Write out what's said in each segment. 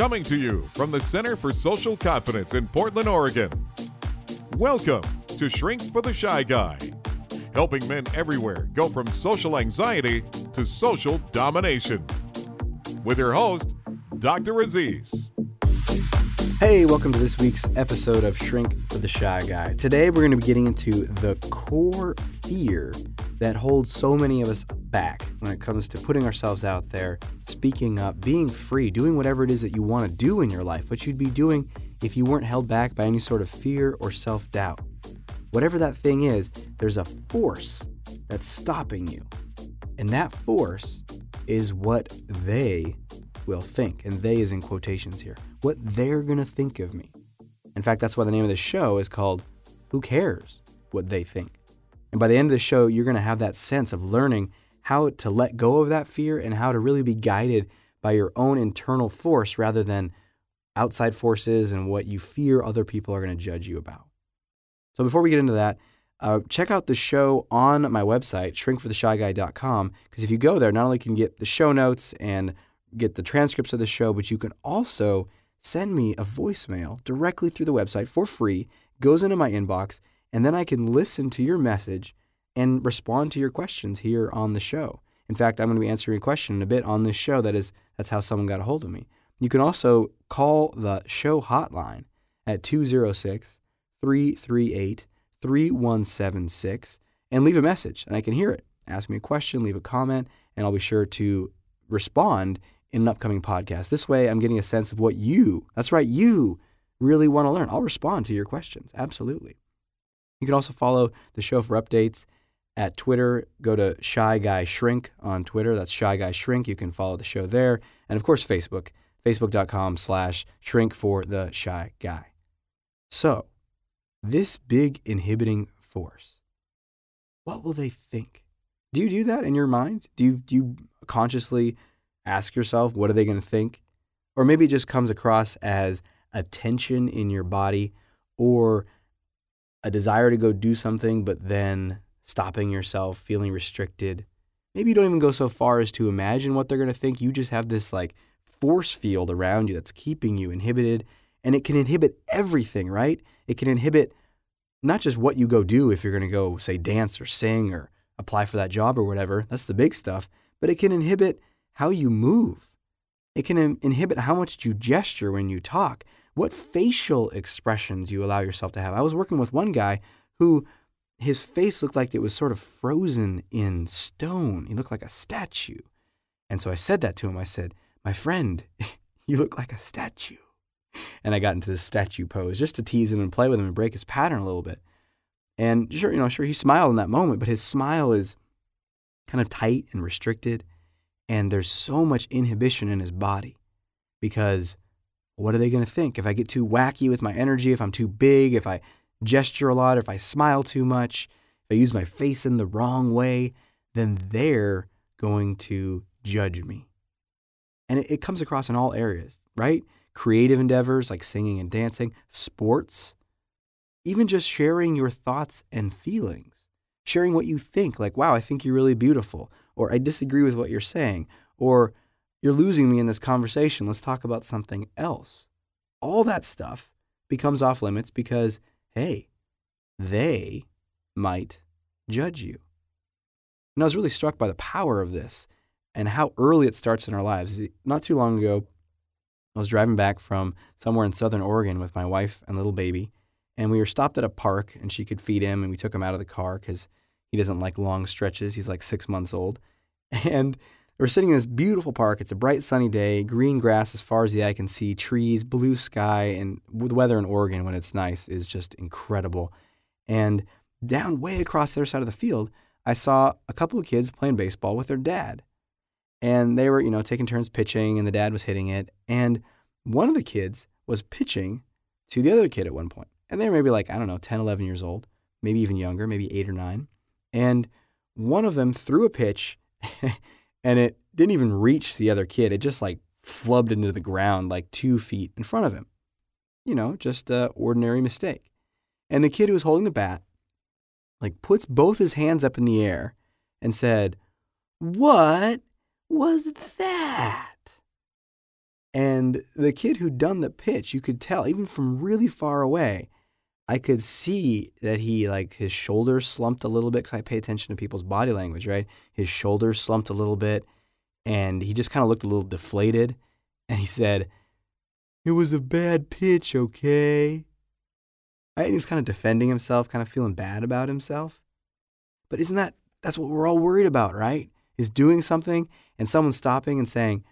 Coming to you from the Center for Social Confidence in Portland, Oregon. Welcome to Shrink for the Shy Guy, helping men everywhere go from social anxiety to social domination. With your host, Dr. Aziz. Hey, welcome to this week's episode of Shrink for the Shy Guy. Today, we're going to be getting into the core fear that holds so many of us back when it comes to putting ourselves out there, speaking up, being free, doing whatever it is that you want to do in your life, what you'd be doing if you weren't held back by any sort of fear or self-doubt. Whatever that thing is, there's a force that's stopping you. And that force is what they will think. And they is in quotations here. What they're going to think of me. In fact, that's why the name of the show is called Who Cares What They Think? And by the end of the show, you're going to have that sense of learning how to let go of that fear and how to really be guided by your own internal force rather than outside forces and what you fear other people are going to judge you about. So before we get into that, check out the show on my website, shrinkfortheshyguy.com, because if you go there, not only can you get the show notes and get the transcripts of the show, but you can also send me a voicemail directly through the website for free, goes into my inbox, and then I can listen to your message and respond to your questions here on the show. In fact, I'm going to be answering a question in a bit on this show. That's how someone got a hold of me. You can also call the show hotline at 206-338-3176 and leave a message, and I can hear it. Ask me a question, leave a comment, and I'll be sure to respond in an upcoming podcast. This way, I'm getting a sense of what you really want to learn. I'll respond to your questions, absolutely. You can also follow the show for updates at Twitter. Go to Shy Guy Shrink on Twitter. That's Shy Guy Shrink. You can follow the show there. And of course, Facebook, facebook.com/shrinkfortheshyguy. So, this big inhibiting force, what will they think? Do you do that in your mind? Do you consciously ask yourself, what are they going to think? Or maybe it just comes across as a tension in your body or a desire to go do something, but then stopping yourself, feeling restricted. Maybe you don't even go so far as to imagine what they're going to think. You just have this like force field around you that's keeping you inhibited. And it can inhibit everything, right? It can inhibit not just what you go do if you're going to go, say, dance or sing or apply for that job or whatever. That's the big stuff. But it can inhibit how you move. It can inhibit how much you gesture when you talk, what facial expressions you allow yourself to have. I was working with one guy who his face looked like it was sort of frozen in stone. He looked like a statue. And so I said that to him. I said, "My friend, you look like a statue." And I got into this statue pose just to tease him and play with him and break his pattern a little bit. And sure, he smiled in that moment, but his smile is kind of tight and restricted. And there's so much inhibition in his body because what are they going to think? If I get too wacky with my energy, if I'm too big, if I gesture a lot, or if I smile too much, if I use my face in the wrong way, then they're going to judge me. And it comes across in all areas, right? Creative endeavors like singing and dancing, sports, even just sharing your thoughts and feelings, sharing what you think, like, wow, I think you're really beautiful, or I disagree with what you're saying, or you're losing me in this conversation, let's talk about something else. All that stuff becomes off limits because, hey, they might judge you. And I was really struck by the power of this and how early it starts in our lives. Not too long ago, I was driving back from somewhere in Southern Oregon with my wife and little baby, and we were stopped at a park, and she could feed him, and we took him out of the car because he doesn't like long stretches. He's like 6 months old. And we're sitting in this beautiful park. It's a bright, sunny day, green grass as far as the eye can see, trees, blue sky, and the weather in Oregon when it's nice is just incredible. And down way across the other side of the field, I saw a couple of kids playing baseball with their dad. And they were, taking turns pitching, and the dad was hitting it. And one of the kids was pitching to the other kid at one point. And they were maybe 10, 11 years old, maybe even younger, maybe 8 or 9. And one of them threw a pitch, and it didn't even reach the other kid. It just flubbed into the ground 2 feet in front of him. Just an ordinary mistake. And the kid who was holding the bat, puts both his hands up in the air and said, "What was that?" And the kid who'd done the pitch, you could tell, even from really far away, I could see that he, like, his shoulders slumped a little bit, because I pay attention to people's body language, right? His shoulders slumped a little bit, and he just kind of looked a little deflated, and he said, "It was a bad pitch, okay?" Right? And he was kind of defending himself, kind of feeling bad about himself. But isn't that, that's what we're all worried about, right? Is doing something and someone stopping and saying,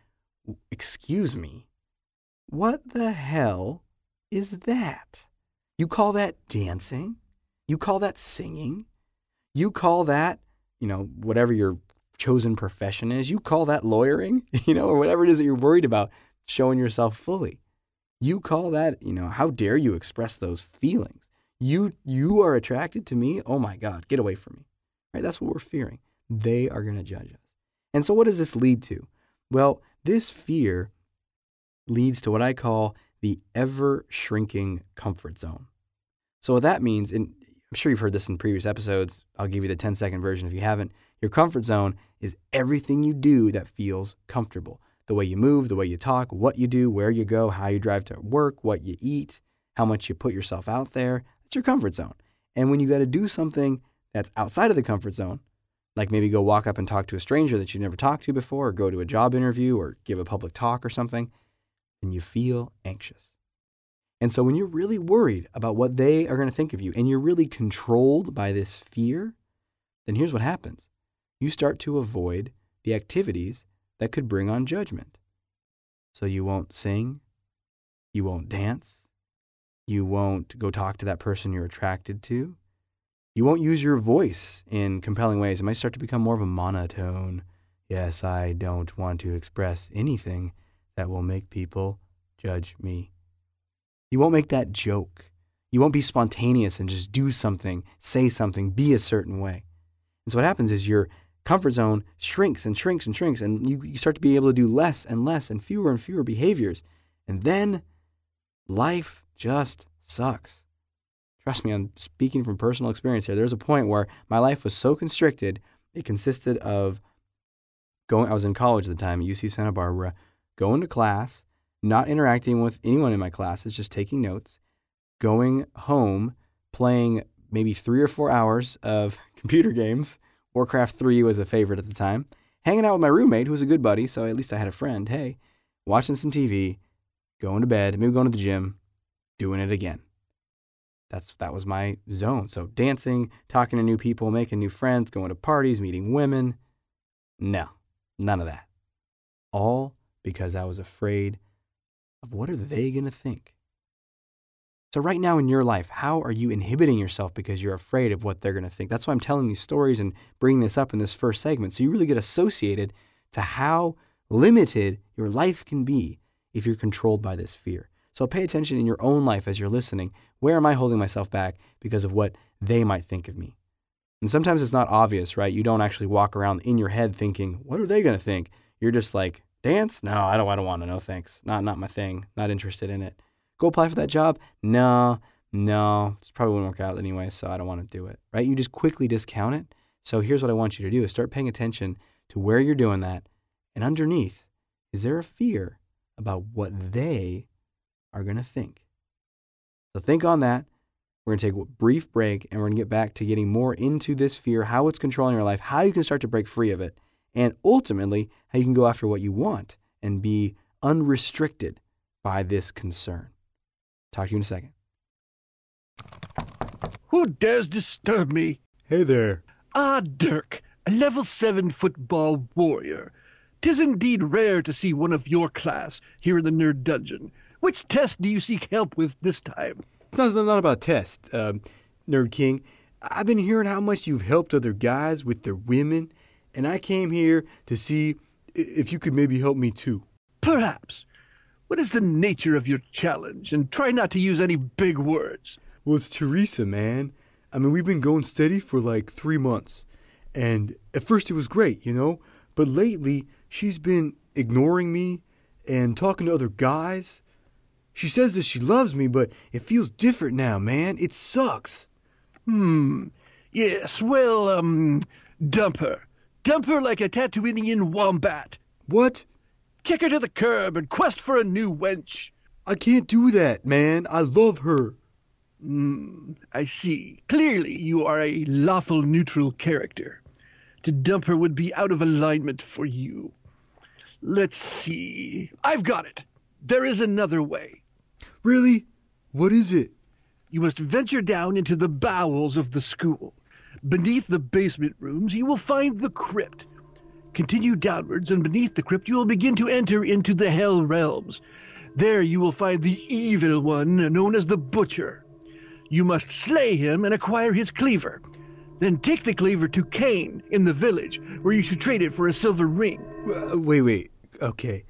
"Excuse me, what the hell is that? You call that dancing? You call that singing? You call that, you know, whatever your chosen profession is, you call that lawyering, you know, or whatever it is that you're worried about showing yourself fully. You call that, you know, how dare you express those feelings? You are attracted to me? Oh my God, get away from me." Right? That's what we're fearing. They are going to judge us. And so what does this lead to? Well, this fear leads to what I call the ever-shrinking comfort zone. So what that means, and I'm sure you've heard this in previous episodes, I'll give you the 10-second version if you haven't, your comfort zone is everything you do that feels comfortable. The way you move, the way you talk, what you do, where you go, how you drive to work, what you eat, how much you put yourself out there. That's your comfort zone. And when you got to do something that's outside of the comfort zone, like maybe go walk up and talk to a stranger that you've never talked to before, or go to a job interview or give a public talk or something, and you feel anxious. And so when you're really worried about what they are going to think of you and you're really controlled by this fear, then here's what happens. You start to avoid the activities that could bring on judgment. So you won't sing, you won't dance, you won't go talk to that person you're attracted to, you won't use your voice in compelling ways. It might start to become more of a monotone. Yes, I don't want to express anything that will make people judge me. You won't make that joke. You won't be spontaneous and just do something, say something, be a certain way. And so what happens is your comfort zone shrinks and shrinks and shrinks, and you start to be able to do less and less and fewer behaviors. And then life just sucks. Trust me, I'm speaking from personal experience here. There's a point where my life was so constricted, it consisted of I was in college at the time at UC Santa Barbara, going to class, not interacting with anyone in my classes, just taking notes, going home, playing maybe 3 or 4 hours of computer games. Warcraft 3 was a favorite at the time. Hanging out with my roommate, who was a good buddy, so at least I had a friend, hey, watching some TV, going to bed, maybe going to the gym, doing it again. That was my zone. So dancing, talking to new people, making new friends, going to parties, meeting women. No, none of that. All because I was afraid of what are they going to think? So right now in your life, how are you inhibiting yourself because you're afraid of what they're going to think? That's why I'm telling these stories and bringing this up in this first segment. So you really get associated to how limited your life can be if you're controlled by this fear. So pay attention in your own life as you're listening. Where am I holding myself back because of what they might think of me? And sometimes it's not obvious, right? You don't actually walk around in your head thinking, what are they going to think? You're just like, dance? No, I don't want to. No, thanks. Not my thing. Not interested in it. Go apply for that job? No, it probably won't work out anyway, so I don't want to do it, right? You just quickly discount it. So here's what I want you to do is start paying attention to where you're doing that. And underneath, is there a fear about what they are going to think? So think on that. We're going to take a brief break, and we're going to get back to getting more into this fear, how it's controlling your life, how you can start to break free of it, and ultimately how you can go after what you want and be unrestricted by this concern. Talk to you in a second. Who dares disturb me? Hey there. Ah, Dirk, a level 7 football warrior. 'Tis indeed rare to see one of your class here in the Nerd Dungeon. Which test do you seek help with this time? It's not about tests, Nerd King. I've been hearing how much you've helped other guys with their women, and I came here to see if you could maybe help me too. Perhaps. What is the nature of your challenge? And try not to use any big words. Well, it's Teresa, man. I mean, we've been going steady for like 3 months. And at first it was great, you know? But lately, she's been ignoring me and talking to other guys. She says that she loves me, but it feels different now, man. It sucks. Yes, well, dump her. Dump her like a Tatooinean wombat. What? Kick her to the curb and quest for a new wench. I can't do that, man. I love her. I see. Clearly, you are a lawful neutral character. To dump her would be out of alignment for you. Let's see. I've got it. There is another way. Really? What is it? You must venture down into the bowels of the school. Beneath the basement rooms, you will find the crypt. Continue downwards, and beneath the crypt, you will begin to enter into the hell realms. There you will find the evil one, known as the Butcher. You must slay him and acquire his cleaver. Then take the cleaver to Cain in the village, where you should trade it for a silver ring. Wait. Okay.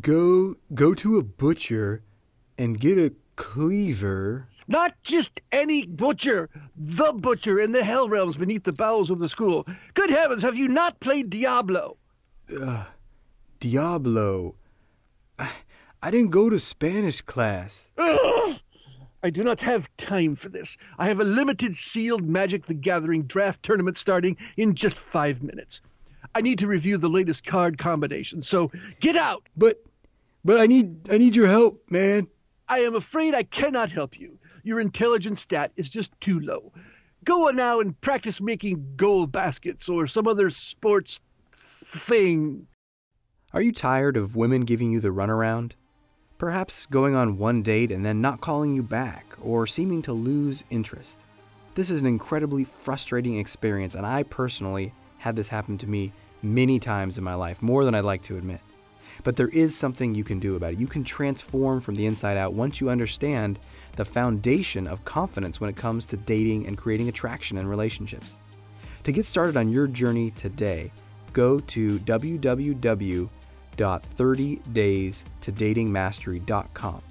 Go to a butcher and get a cleaver. Not just any butcher. The Butcher in the hell realms beneath the bowels of the school. Good heavens, have you not played Diablo? Diablo? I didn't go to Spanish class. Ugh! I do not have time for this. I have a limited sealed Magic the Gathering draft tournament starting in just 5 minutes. I need to review the latest card combinations, so get out! But I need your help, man. I am afraid I cannot help you. Your intelligence stat is just too low. Go on now and practice making goal baskets or some other sports thing. Are you tired of women giving you the runaround? Perhaps going on one date and then not calling you back, or seeming to lose interest. This is an incredibly frustrating experience, and I personally had this happen to me many times in my life, more than I'd like to admit. But there is something you can do about it. You can transform from the inside out once you understand the foundation of confidence when it comes to dating and creating attraction in relationships. To get started on your journey today, go to www.30daystodatingmastery.com.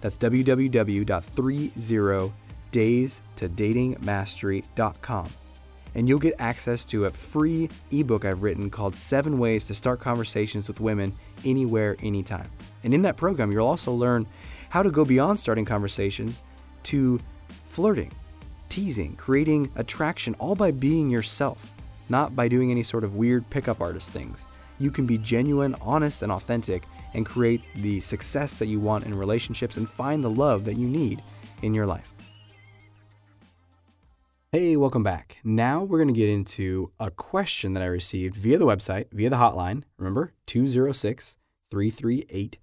That's www.30daystodatingmastery.com. And you'll get access to a free ebook I've written called 7 Ways to Start Conversations with Women Anywhere, Anytime. And in that program, you'll also learn how to go beyond starting conversations to flirting, teasing, creating attraction, all by being yourself, not by doing any sort of weird pickup artist things. You can be genuine, honest, and authentic and create the success that you want in relationships and find the love that you need in your life. Hey, welcome back. Now we're going to get into a question that I received via the website, via the hotline. Remember, 206-338-3176.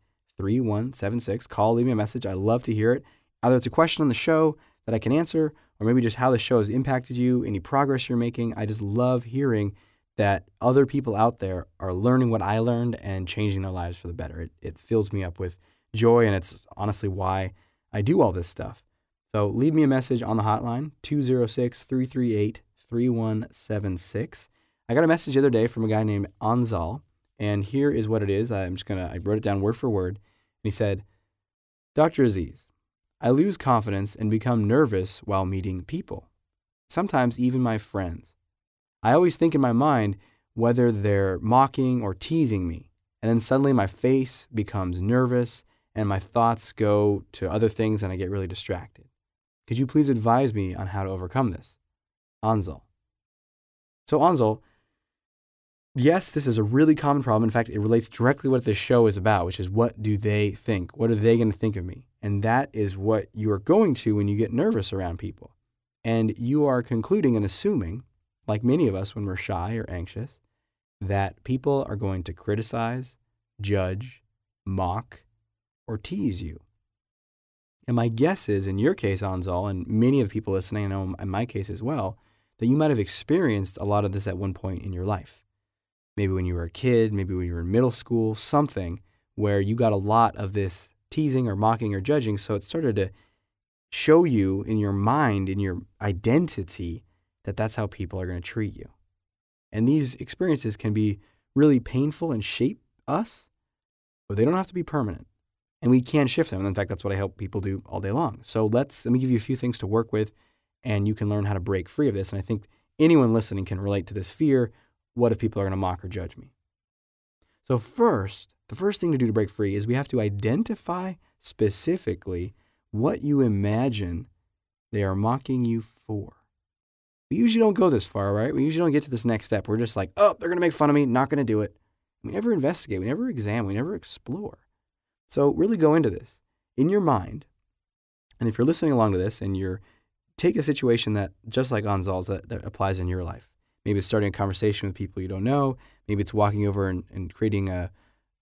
Call, leave me a message. I love to hear it. Either it's a question on the show that I can answer, or maybe just how the show has impacted you, any progress you're making. I just love hearing that other people out there are learning what I learned and changing their lives for the better. It fills me up with joy, and it's honestly why I do all this stuff. So leave me a message on the hotline, 206-338-3176. I got a message the other day from a guy named Anzal, and here is what it is. I wrote it down word for word, and he said, Dr. Aziz, I lose confidence and become nervous while meeting people, sometimes even my friends. I always think in my mind whether they're mocking or teasing me, and then suddenly my face becomes nervous and my thoughts go to other things and I get really distracted. Could you please advise me on how to overcome this? Anzal. So Anzal, yes, this is a really common problem. In fact, it relates directly to what this show is about, which is what do they think? What are they going to think of me? And that is what you are going to when you get nervous around people. And you are concluding and assuming, like many of us when we're shy or anxious, that people are going to criticize, judge, mock, or tease you. And my guess is, in your case, Anzal, and many of the people listening, I know in my case as well, that you might have experienced a lot of this at one point in your life. Maybe when you were a kid, maybe when you were in middle school, something where you got a lot of this teasing or mocking or judging, so it started to show you in your mind, in your identity, that that's how people are going to treat you. And these experiences can be really painful and shape us, but they don't have to be permanent. And we can shift them. And in fact, that's what I help people do all day long. So let me give you a few things to work with, and you can learn how to break free of this. And I think anyone listening can relate to this fear. What if people are going to mock or judge me? So first, the first thing to do to break free is we have to identify specifically what you imagine they are mocking you for. We usually don't go this far, right? We usually don't get to this next step. We're just like, oh, they're going to make fun of me, not going to do it. We never investigate, we never examine, we never explore. So really go into this in your mind. And if you're listening along to this and you're take a situation that, just like Anzal's, that applies in your life. Maybe it's starting a conversation with people you don't know. Maybe it's walking over and creating an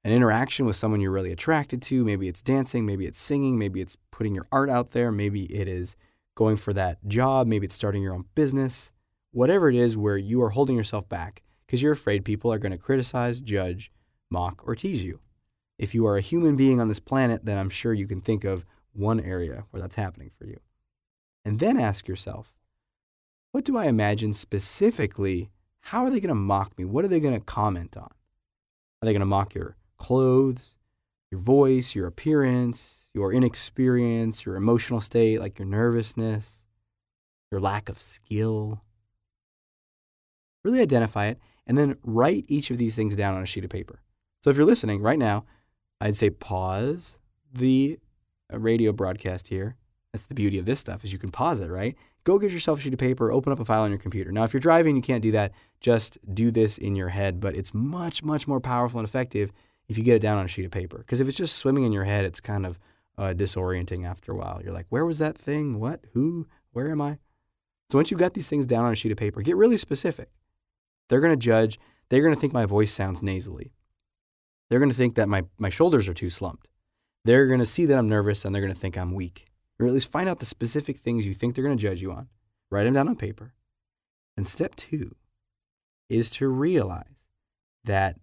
interaction with someone you're really attracted to. Maybe it's dancing. Maybe it's singing. Maybe it's putting your art out there. Maybe it is going for that job. Maybe it's starting your own business. Whatever it is where you are holding yourself back because you're afraid people are going to criticize, judge, mock, or tease you. If you are a human being on this planet, then I'm sure you can think of one area where that's happening for you. And then ask yourself, what do I imagine specifically? How are they going to mock me? What are they going to comment on? Are they going to mock your clothes, your voice, your appearance, your inexperience, your emotional state, like your nervousness, your lack of skill? Really identify it, and then write each of these things down on a sheet of paper. So if you're listening right now, I'd say pause the radio broadcast here. That's the beauty of this stuff, is you can pause it, right? Go get yourself a sheet of paper, open up a file on your computer. Now, if you're driving, you can't do that. Just do this in your head, but it's much, much more powerful and effective if you get it down on a sheet of paper. Because if it's just swimming in your head, it's kind of disorienting after a while. You're like, where was that thing? What? Who? Where am I? So once you've got these things down on a sheet of paper, get really specific. They're going to judge. They're going to think my voice sounds nasally. They're going to think that my shoulders are too slumped. They're going to see that I'm nervous, and they're going to think I'm weak. Or at least find out the specific things you think they're going to judge you on. Write them down on paper. And step two is to realize that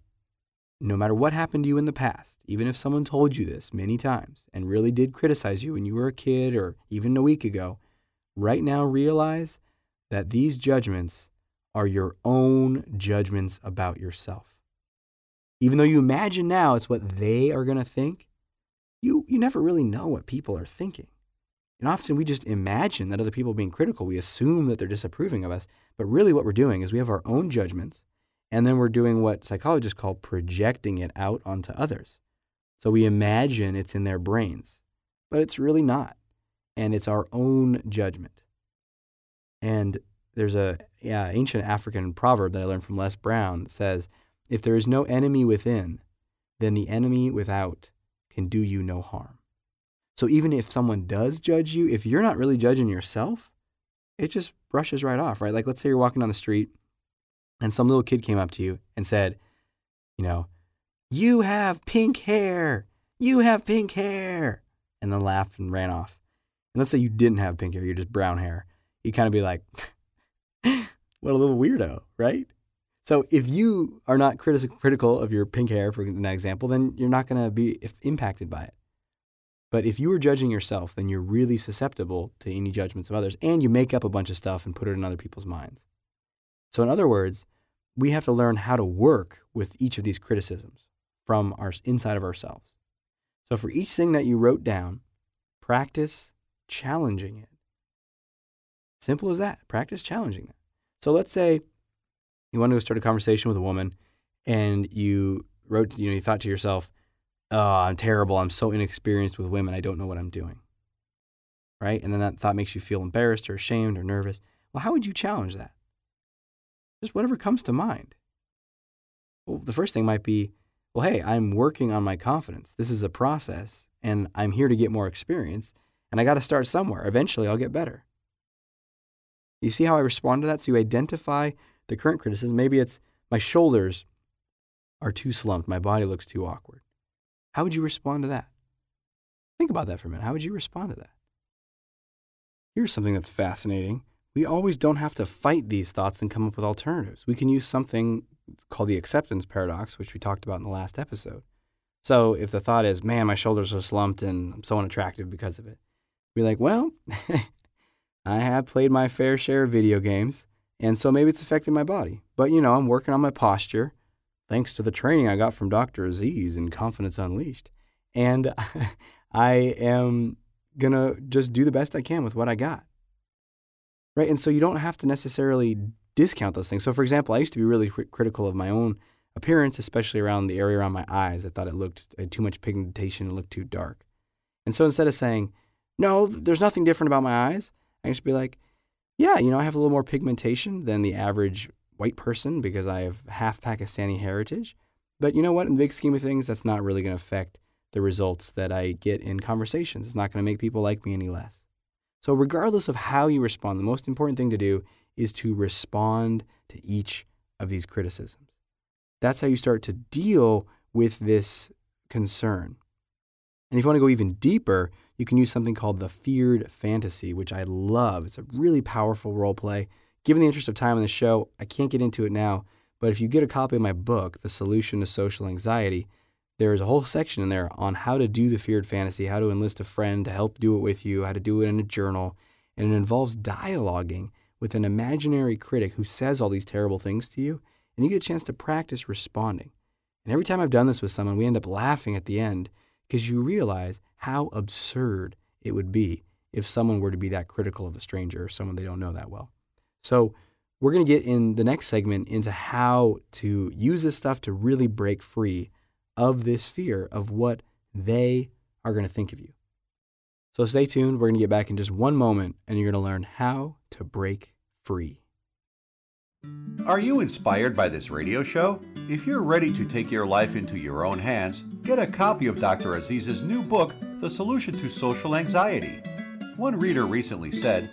no matter what happened to you in the past, even if someone told you this many times and really did criticize you when you were a kid or even a week ago, right now realize that these judgments are your own judgments about yourself. Even though you imagine now it's what they are going to think, you never really know what people are thinking. And often we just imagine that other people being critical, we assume that they're disapproving of us. But really what we're doing is we have our own judgments, and then we're doing what psychologists call projecting it out onto others. So we imagine it's in their brains, but it's really not. And it's our own judgment. And there's an ancient African proverb that I learned from Les Brown that says, if there is no enemy within, then the enemy without can do you no harm. So even if someone does judge you, if you're not really judging yourself, it just brushes right off, right? Like, let's say you're walking down the street and some little kid came up to you and said, you have pink hair. You have pink hair. And then laughed and ran off. And let's say you didn't have pink hair. You're just brown hair. You'd kind of be like, what a little weirdo, right? So if you are not critical of your pink hair, for that example, then you're not going to be impacted by it. But if you are judging yourself, then you're really susceptible to any judgments of others, and you make up a bunch of stuff and put it in other people's minds. So in other words, we have to learn how to work with each of these criticisms from our inside of ourselves. So for each thing that you wrote down, practice challenging it. Simple as that. Practice challenging it. So let's say you want to start a conversation with a woman, and you wrote, you thought to yourself, oh, I'm terrible. I'm so inexperienced with women. I don't know what I'm doing. Right? And then that thought makes you feel embarrassed or ashamed or nervous. Well, how would you challenge that? Just whatever comes to mind. Well, the first thing might be, well, hey, I'm working on my confidence. This is a process, and I'm here to get more experience, and I got to start somewhere. Eventually, I'll get better. You see how I respond to that? So you identify the current criticism. Maybe it's my shoulders are too slumped. My body looks too awkward. How would you respond to that? Think about that for a minute. How would you respond to that? Here's something that's fascinating. We always don't have to fight these thoughts and come up with alternatives. We can use something called the acceptance paradox, which we talked about in the last episode. So if the thought is, man, my shoulders are slumped and I'm so unattractive because of it, we're like, well, I have played my fair share of video games, and so maybe it's affecting my body. But, I'm working on my posture, thanks to the training I got from Dr. Aziz in Confidence Unleashed. And I am going to just do the best I can with what I got. Right? And so you don't have to necessarily discount those things. So, for example, I used to be really critical of my own appearance, especially around the area around my eyes. I thought I had too much pigmentation and looked too dark. And so instead of saying, no, there's nothing different about my eyes, I can just be like, yeah, I have a little more pigmentation than the average white person because I have half Pakistani heritage, But you know what? In the big scheme of things, that's not really going to affect the results that I get in conversations. It's not going to make people like me any less. So regardless of how you respond, the most important thing to do is to respond to each of these criticisms. That's how you start to deal with this concern. And if you want to go even deeper, you can use something called the feared fantasy, which I love. It's a really powerful role play. Given the interest of time on the show, I can't get into it now, but if you get a copy of my book, The Solution to Social Anxiety, there is a whole section in there on how to do the feared fantasy, how to enlist a friend to help do it with you, how to do it in a journal, and it involves dialoguing with an imaginary critic who says all these terrible things to you, and you get a chance to practice responding. And every time I've done this with someone, we end up laughing at the end because you realize how absurd it would be if someone were to be that critical of a stranger or someone they don't know that well. So we're going to get in the next segment into how to use this stuff to really break free of this fear of what they are going to think of you. So stay tuned. We're going to get back in just one moment, and you're going to learn how to break free. Are you inspired by this radio show? If you're ready to take your life into your own hands, get a copy of Dr. Aziz's new book, The Solution to Social Anxiety. One reader recently said,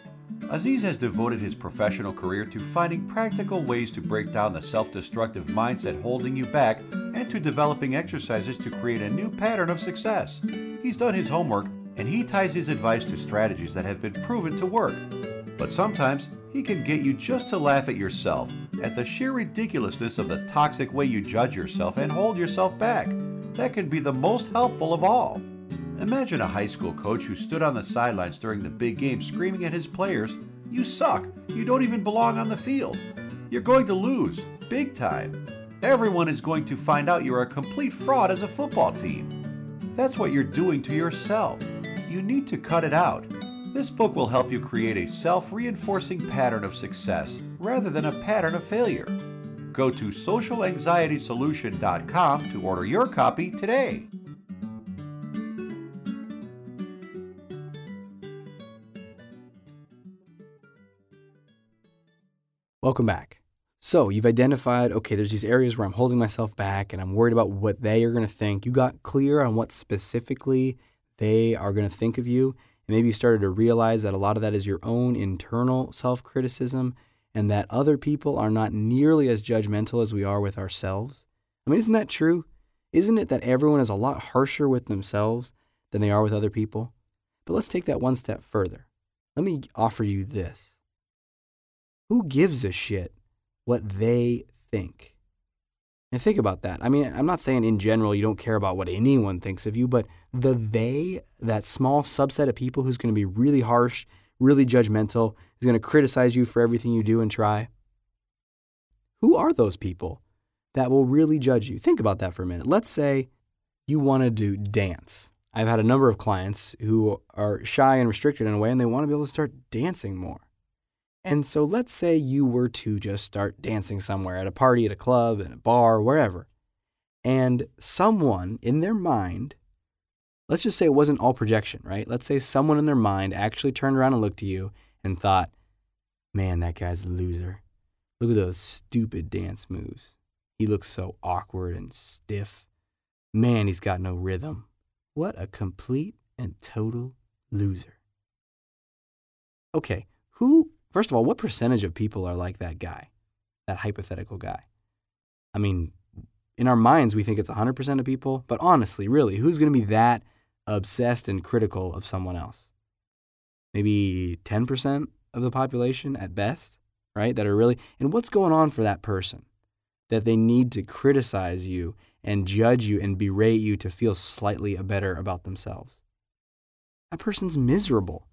Aziz has devoted his professional career to finding practical ways to break down the self-destructive mindset holding you back and to developing exercises to create a new pattern of success. He's done his homework, and he ties his advice to strategies that have been proven to work. But sometimes, he can get you just to laugh at yourself, at the sheer ridiculousness of the toxic way you judge yourself and hold yourself back. That can be the most helpful of all. Imagine a high school coach who stood on the sidelines during the big game screaming at his players, "You suck! You don't even belong on the field! You're going to lose! Big time! Everyone is going to find out you're a complete fraud as a football team!" That's what you're doing to yourself. You need to cut it out. This book will help you create a self-reinforcing pattern of success rather than a pattern of failure. Go to socialanxietysolution.com to order your copy today. Welcome back. So you've identified, okay, there's these areas where I'm holding myself back and I'm worried about what they are going to think. You got clear on what specifically they are going to think of you. And maybe you started to realize that a lot of that is your own internal self-criticism and that other people are not nearly as judgmental as we are with ourselves. I mean, isn't that true? Isn't it that everyone is a lot harsher with themselves than they are with other people? But let's take that one step further. Let me offer you this. Who gives a shit what they think? And think about that. I mean, I'm not saying in general you don't care about what anyone thinks of you, but the they, that small subset of people who's going to be really harsh, really judgmental, is going to criticize you for everything you do and try. Who are those people that will really judge you? Think about that for a minute. Let's say you want to do dance. I've had a number of clients who are shy and restricted in a way, and they want to be able to start dancing more. And so let's say you were to just start dancing somewhere at a party, at a club, in a bar, wherever. And someone in their mind, let's just say it wasn't all projection, right? Let's say someone in their mind actually turned around and looked at you and thought, man, that guy's a loser. Look at those stupid dance moves. He looks so awkward and stiff. Man, he's got no rhythm. What a complete and total loser. Okay, First of all, what percentage of people are like that guy, that hypothetical guy? I mean, in our minds, we think it's 100% of people, but honestly, really, who's going to be that obsessed and critical of someone else? Maybe 10% of the population at best, right? That are really, and what's going on for that person that they need to criticize you and judge you and berate you to feel slightly better about themselves? That person's miserable.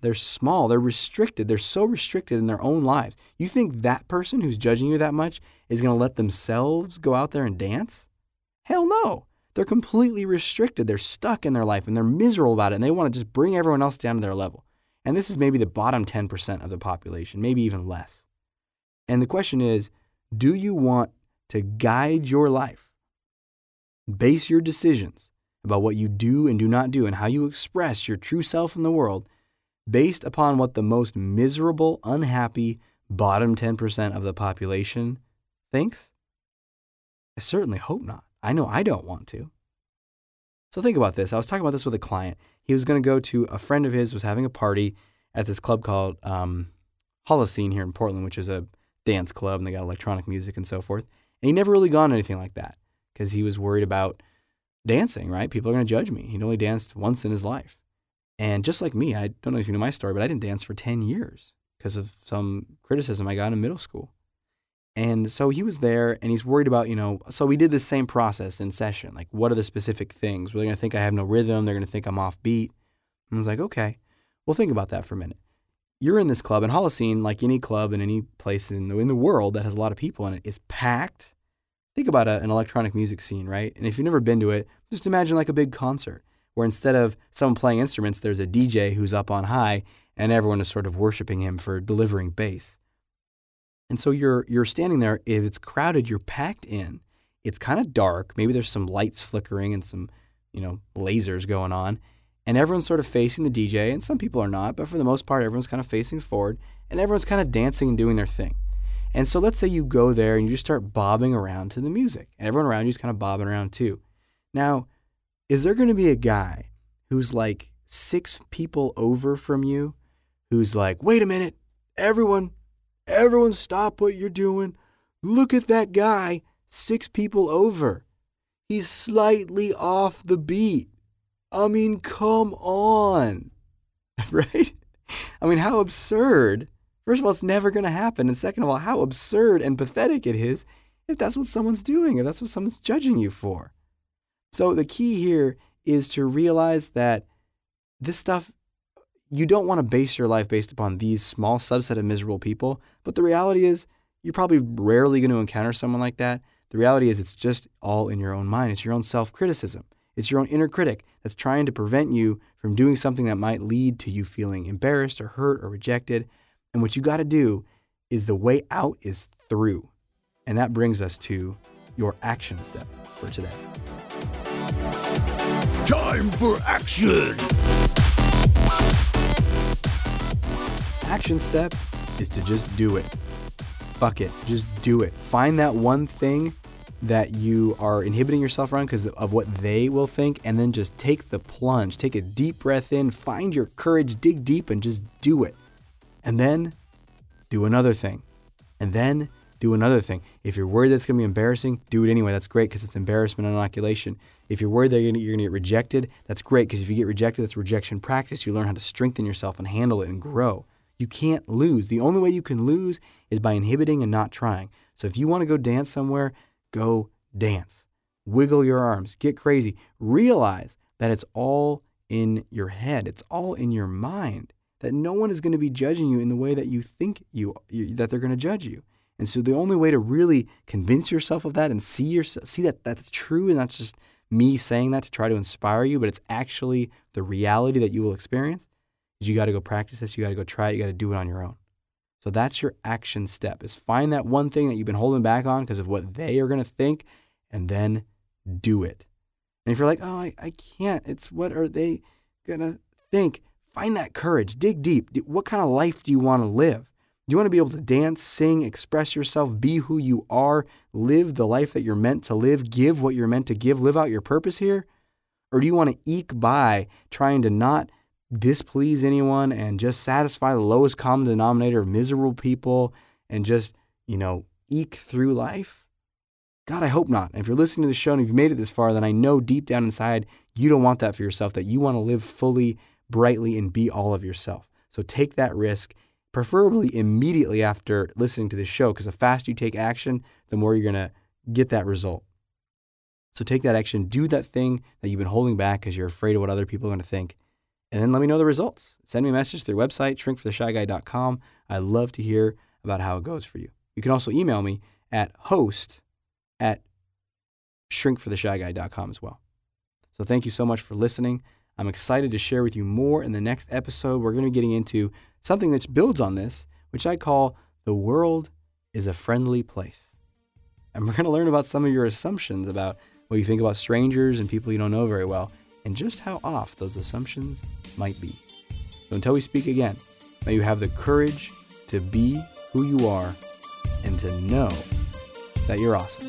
They're small, they're restricted, they're so restricted in their own lives. You think that person who's judging you that much is going to let themselves go out there and dance? Hell no. They're completely restricted, they're stuck in their life, and they're miserable about it, and they want to just bring everyone else down to their level. And this is maybe the bottom 10% of the population, maybe even less. And the question is, do you want to guide your life, base your decisions about what you do and do not do, and how you express your true self in the world, based upon what the most miserable, unhappy, bottom 10% of the population thinks? I certainly hope not. I know I don't want to. So think about this. I was talking about this with a client. He was going to go to a friend of his was having a party at this club called Holocene here in Portland, which is a dance club, and they got electronic music and so forth. And he'd never really gone to anything like that because he was worried about dancing, right? People are going to judge me. He'd only danced once in his life. And just like me, I don't know if you know my story, but I didn't dance for 10 years because of some criticism I got in middle school. And so he was there, and he's worried about, so we did the same process in session. Like, what are the specific things? Well, they're going to think I have no rhythm. They're going to think I'm off beat. And I was like, okay, well, think about that for a minute. You're in this club, and Holocene, like any club in any place in the world that has a lot of people in it, is packed. Think about an electronic music scene, right? And if you've never been to it, just imagine like a big concert where instead of someone playing instruments, there's a DJ who's up on high, and everyone is sort of worshiping him for delivering bass. And so you're standing there. If it's crowded, you're packed in. It's kind of dark. Maybe there's some lights flickering and some, lasers going on. And everyone's sort of facing the DJ, and some people are not, but for the most part, everyone's kind of facing forward, and everyone's kind of dancing and doing their thing. And so let's say you go there and you just start bobbing around to the music, and everyone around you is kind of bobbing around too. Now, is there going to be a guy who's like 6 people over from you who's like, wait a minute, everyone stop what you're doing. Look at that guy, 6 people over. He's slightly off the beat. I mean, come on, right? I mean, how absurd. First of all, it's never going to happen. And second of all, how absurd and pathetic it is if that's what someone's doing, if that's what someone's judging you for. So the key here is to realize that this stuff, you don't want to base your life based upon these small subset of miserable people. But the reality is you're probably rarely going to encounter someone like that. The reality is it's just all in your own mind. It's your own self-criticism. It's your own inner critic that's trying to prevent you from doing something that might lead to you feeling embarrassed or hurt or rejected. And what you got to do is the way out is through. And that brings us to your action step for today. Time for action! Action step is to just do it. Fuck it. Just do it. Find that one thing that you are inhibiting yourself around because of what they will think, and then just take the plunge, take a deep breath in, find your courage, dig deep, and just do it. And then do another thing. And then do another thing. If you're worried that's going to be embarrassing, do it anyway. That's great because it's embarrassment inoculation. If you're worried that you're going to get rejected, that's great because if you get rejected, that's rejection practice. You learn how to strengthen yourself and handle it and grow. You can't lose. The only way you can lose is by inhibiting and not trying. So if you want to go dance somewhere, go dance, wiggle your arms, get crazy. Realize that it's all in your head. It's all in your mind, that no one is going to be judging you in the way that you think that they're going to judge you. And so the only way to really convince yourself of that and see that that's true, and that's just me saying that to try to inspire you, but it's actually the reality that you will experience, is you got to go practice this, you got to go try it, you got to do it on your own. So that's your action step, is find that one thing that you've been holding back on because of what they are going to think, and then do it. And if you're like, oh, I can't, it's what are they going to think? Find that courage, dig deep. What kind of life do you want to live? Do you want to be able to dance, sing, express yourself, be who you are, live the life that you're meant to live, give what you're meant to give, live out your purpose here? Or do you want to eke by trying to not displease anyone and just satisfy the lowest common denominator of miserable people and just, eke through life? God, I hope not. And if you're listening to the show and you've made it this far, then I know deep down inside you don't want that for yourself, that you want to live fully, brightly, and be all of yourself. So take that risk, preferably immediately after listening to this show, because the faster you take action, the more you're going to get that result. So take that action, do that thing that you've been holding back because you're afraid of what other people are going to think. And then let me know the results. Send me a message through the website, shrinkfortheshyguy.com. I'd love to hear about how it goes for you. You can also email me at host@shrinkfortheshyguy.com as well. So thank you so much for listening. I'm excited to share with you more in the next episode. We're going to be getting into something that builds on this, which I call The World is a Friendly Place. And we're going to learn about some of your assumptions about what you think about strangers and people you don't know very well, and just how off those assumptions might be. So until we speak again, may you have the courage to be who you are and to know that you're awesome.